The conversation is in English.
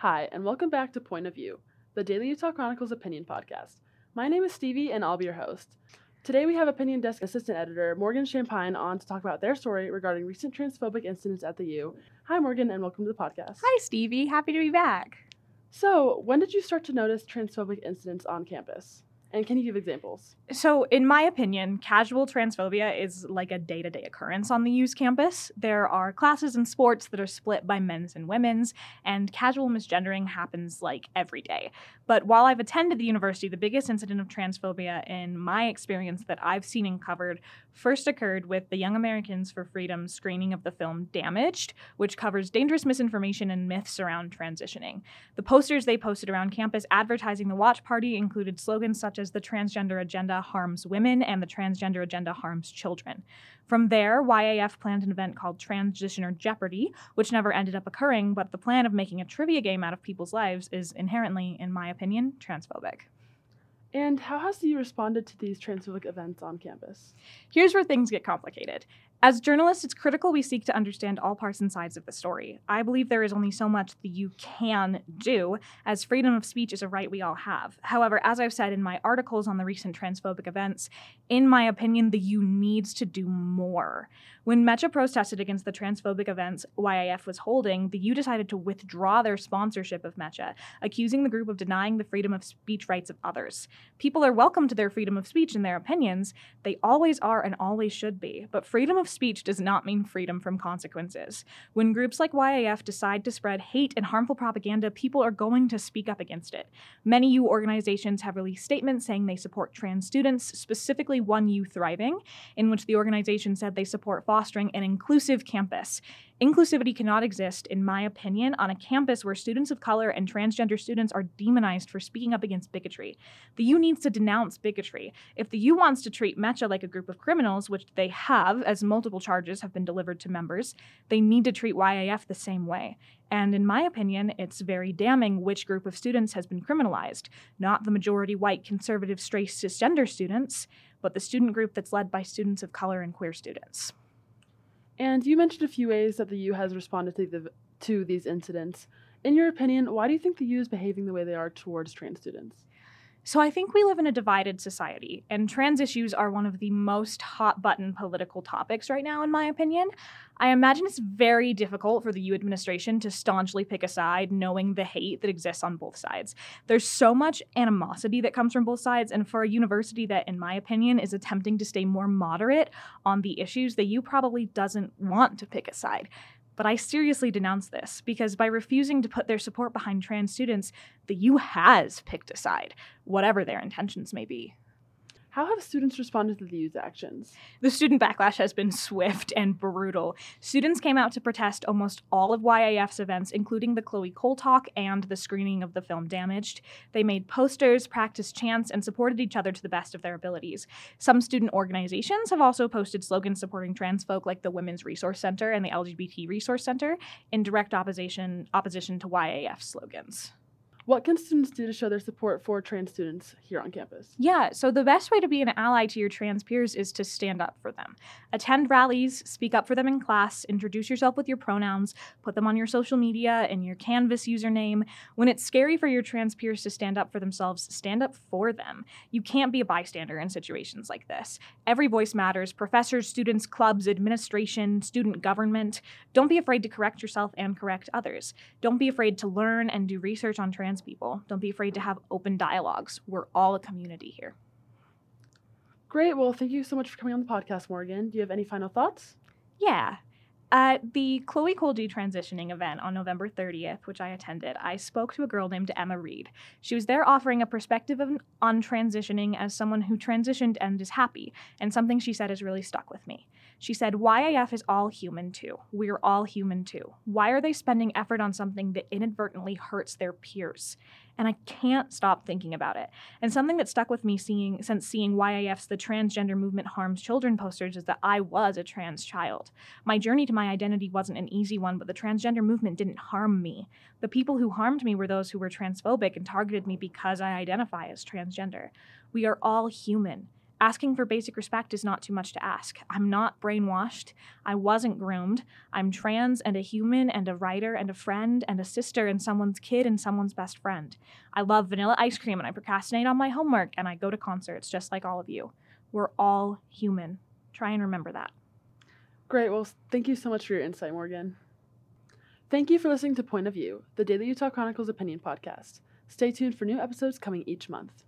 Hi, and welcome back to Point of View, the Daily Utah Chronicle's opinion podcast. My name is Stevie, and I'll be your host. Today we have Opinion Desk Assistant Editor Morgan Champine on to talk about their story regarding recent transphobic incidents at the U. Hi, Morgan, and welcome to the podcast. Hi, Stevie. Happy to be back. So, when did you start to notice transphobic incidents on campus? And can you give examples? So, in my opinion, casual transphobia is like a day-to-day occurrence on the U's campus. There are classes and sports that are split by men's and women's, and casual misgendering happens like every day. But while I've attended the university, the biggest incident of transphobia in my experience that I've seen and covered first occurred with the Young Americans for Freedom screening of the film Damaged, which covers dangerous misinformation and myths around transitioning. The posters they posted around campus advertising the watch party included slogans such as the transgender agenda harms women and the transgender agenda harms children. From there, YAF planned an event called Transitioner Jeopardy, which never ended up occurring, but the plan of making a trivia game out of people's lives is inherently, in my opinion, transphobic. And how has the U responded to these transphobic events on campus? Here's where things get complicated. As journalists, it's critical we seek to understand all parts and sides of the story. I believe there is only so much the U can do, as freedom of speech is a right we all have. However, as I've said in my articles on the recent transphobic events, in my opinion, the U needs to do more. When MECHA protested against the transphobic events YAF was holding, the U decided to withdraw their sponsorship of MECHA, accusing the group of denying the freedom of speech rights of others. People are welcome to their freedom of speech and their opinions. They always are and always should be, but freedom of speech does not mean freedom from consequences. When groups like YAF decide to spread hate and harmful propaganda, people are going to speak up against it. Many U organizations have released statements saying they support trans students, specifically One U Thriving, in which the organization said they support fostering an inclusive campus. Inclusivity cannot exist, in my opinion, on a campus where students of color and transgender students are demonized for speaking up against bigotry. The U needs to denounce bigotry. If the U wants to treat MECHA like a group of criminals, which they have, as multiple charges have been delivered to members, they need to treat YAF the same way. And in my opinion, it's very damning which group of students has been criminalized. Not the majority white, conservative, straight, cisgender students, but the student group that's led by students of color and queer students. And you mentioned a few ways that the U has responded to these incidents. In your opinion, why do you think the U is behaving the way they are towards trans students? So I think we live in a divided society, and trans issues are one of the most hot-button political topics right now, in my opinion. I imagine it's very difficult for the U administration to staunchly pick a side, knowing the hate that exists on both sides. There's so much animosity that comes from both sides, and for a university that, in my opinion, is attempting to stay more moderate on the issues, the U probably doesn't want to pick a side. But I seriously denounce this, because by refusing to put their support behind trans students, the U has picked a side, whatever their intentions may be. How have students responded to the U's actions? The student backlash has been swift and brutal. Students came out to protest almost all of YAF's events, including the Chloe Cole talk and the screening of the film Damaged. They made posters, practiced chants, and supported each other to the best of their abilities. Some student organizations have also posted slogans supporting trans folk, like the Women's Resource Center and the LGBT Resource Center, in direct opposition to YAF slogans. What can students do to show their support for trans students here on campus? Yeah, so the best way to be an ally to your trans peers is to stand up for them. Attend rallies, speak up for them in class, introduce yourself with your pronouns, put them on your social media and your Canvas username. When it's scary for your trans peers to stand up for themselves, stand up for them. You can't be a bystander in situations like this. Every voice matters: professors, students, clubs, administration, student government. Don't be afraid to correct yourself and correct others. Don't be afraid to learn and do research on trans people. Don't be afraid to have open dialogues. We're all a community here. Great. Well, thank you so much for coming on the podcast, Morgan. Do you have any final thoughts? Yeah. At the Chloe Cole transitioning event on November 30th, which I attended, I spoke to a girl named Emma Reed. She was there offering a perspective on transitioning as someone who transitioned and is happy, and something she said has really stuck with me. She said, YAF is all human too. We're all human too. Why are they spending effort on something that inadvertently hurts their peers? And I can't stop thinking about it. And something that stuck with me since seeing YAF's The Transgender Movement Harms Children posters is that I was a trans child. My journey to my identity wasn't an easy one, but the transgender movement didn't harm me. The people who harmed me were those who were transphobic and targeted me because I identify as transgender. We are all human. Asking for basic respect is not too much to ask. I'm not brainwashed. I wasn't groomed. I'm trans and a human and a writer and a friend and a sister and someone's kid and someone's best friend. I love vanilla ice cream and I procrastinate on my homework and I go to concerts just like all of you. We're all human. Try and remember that. Great. Well, thank you so much for your insight, Morgan. Thank you for listening to Point of View, the Daily Utah Chronicle's opinion podcast. Stay tuned for new episodes coming each month.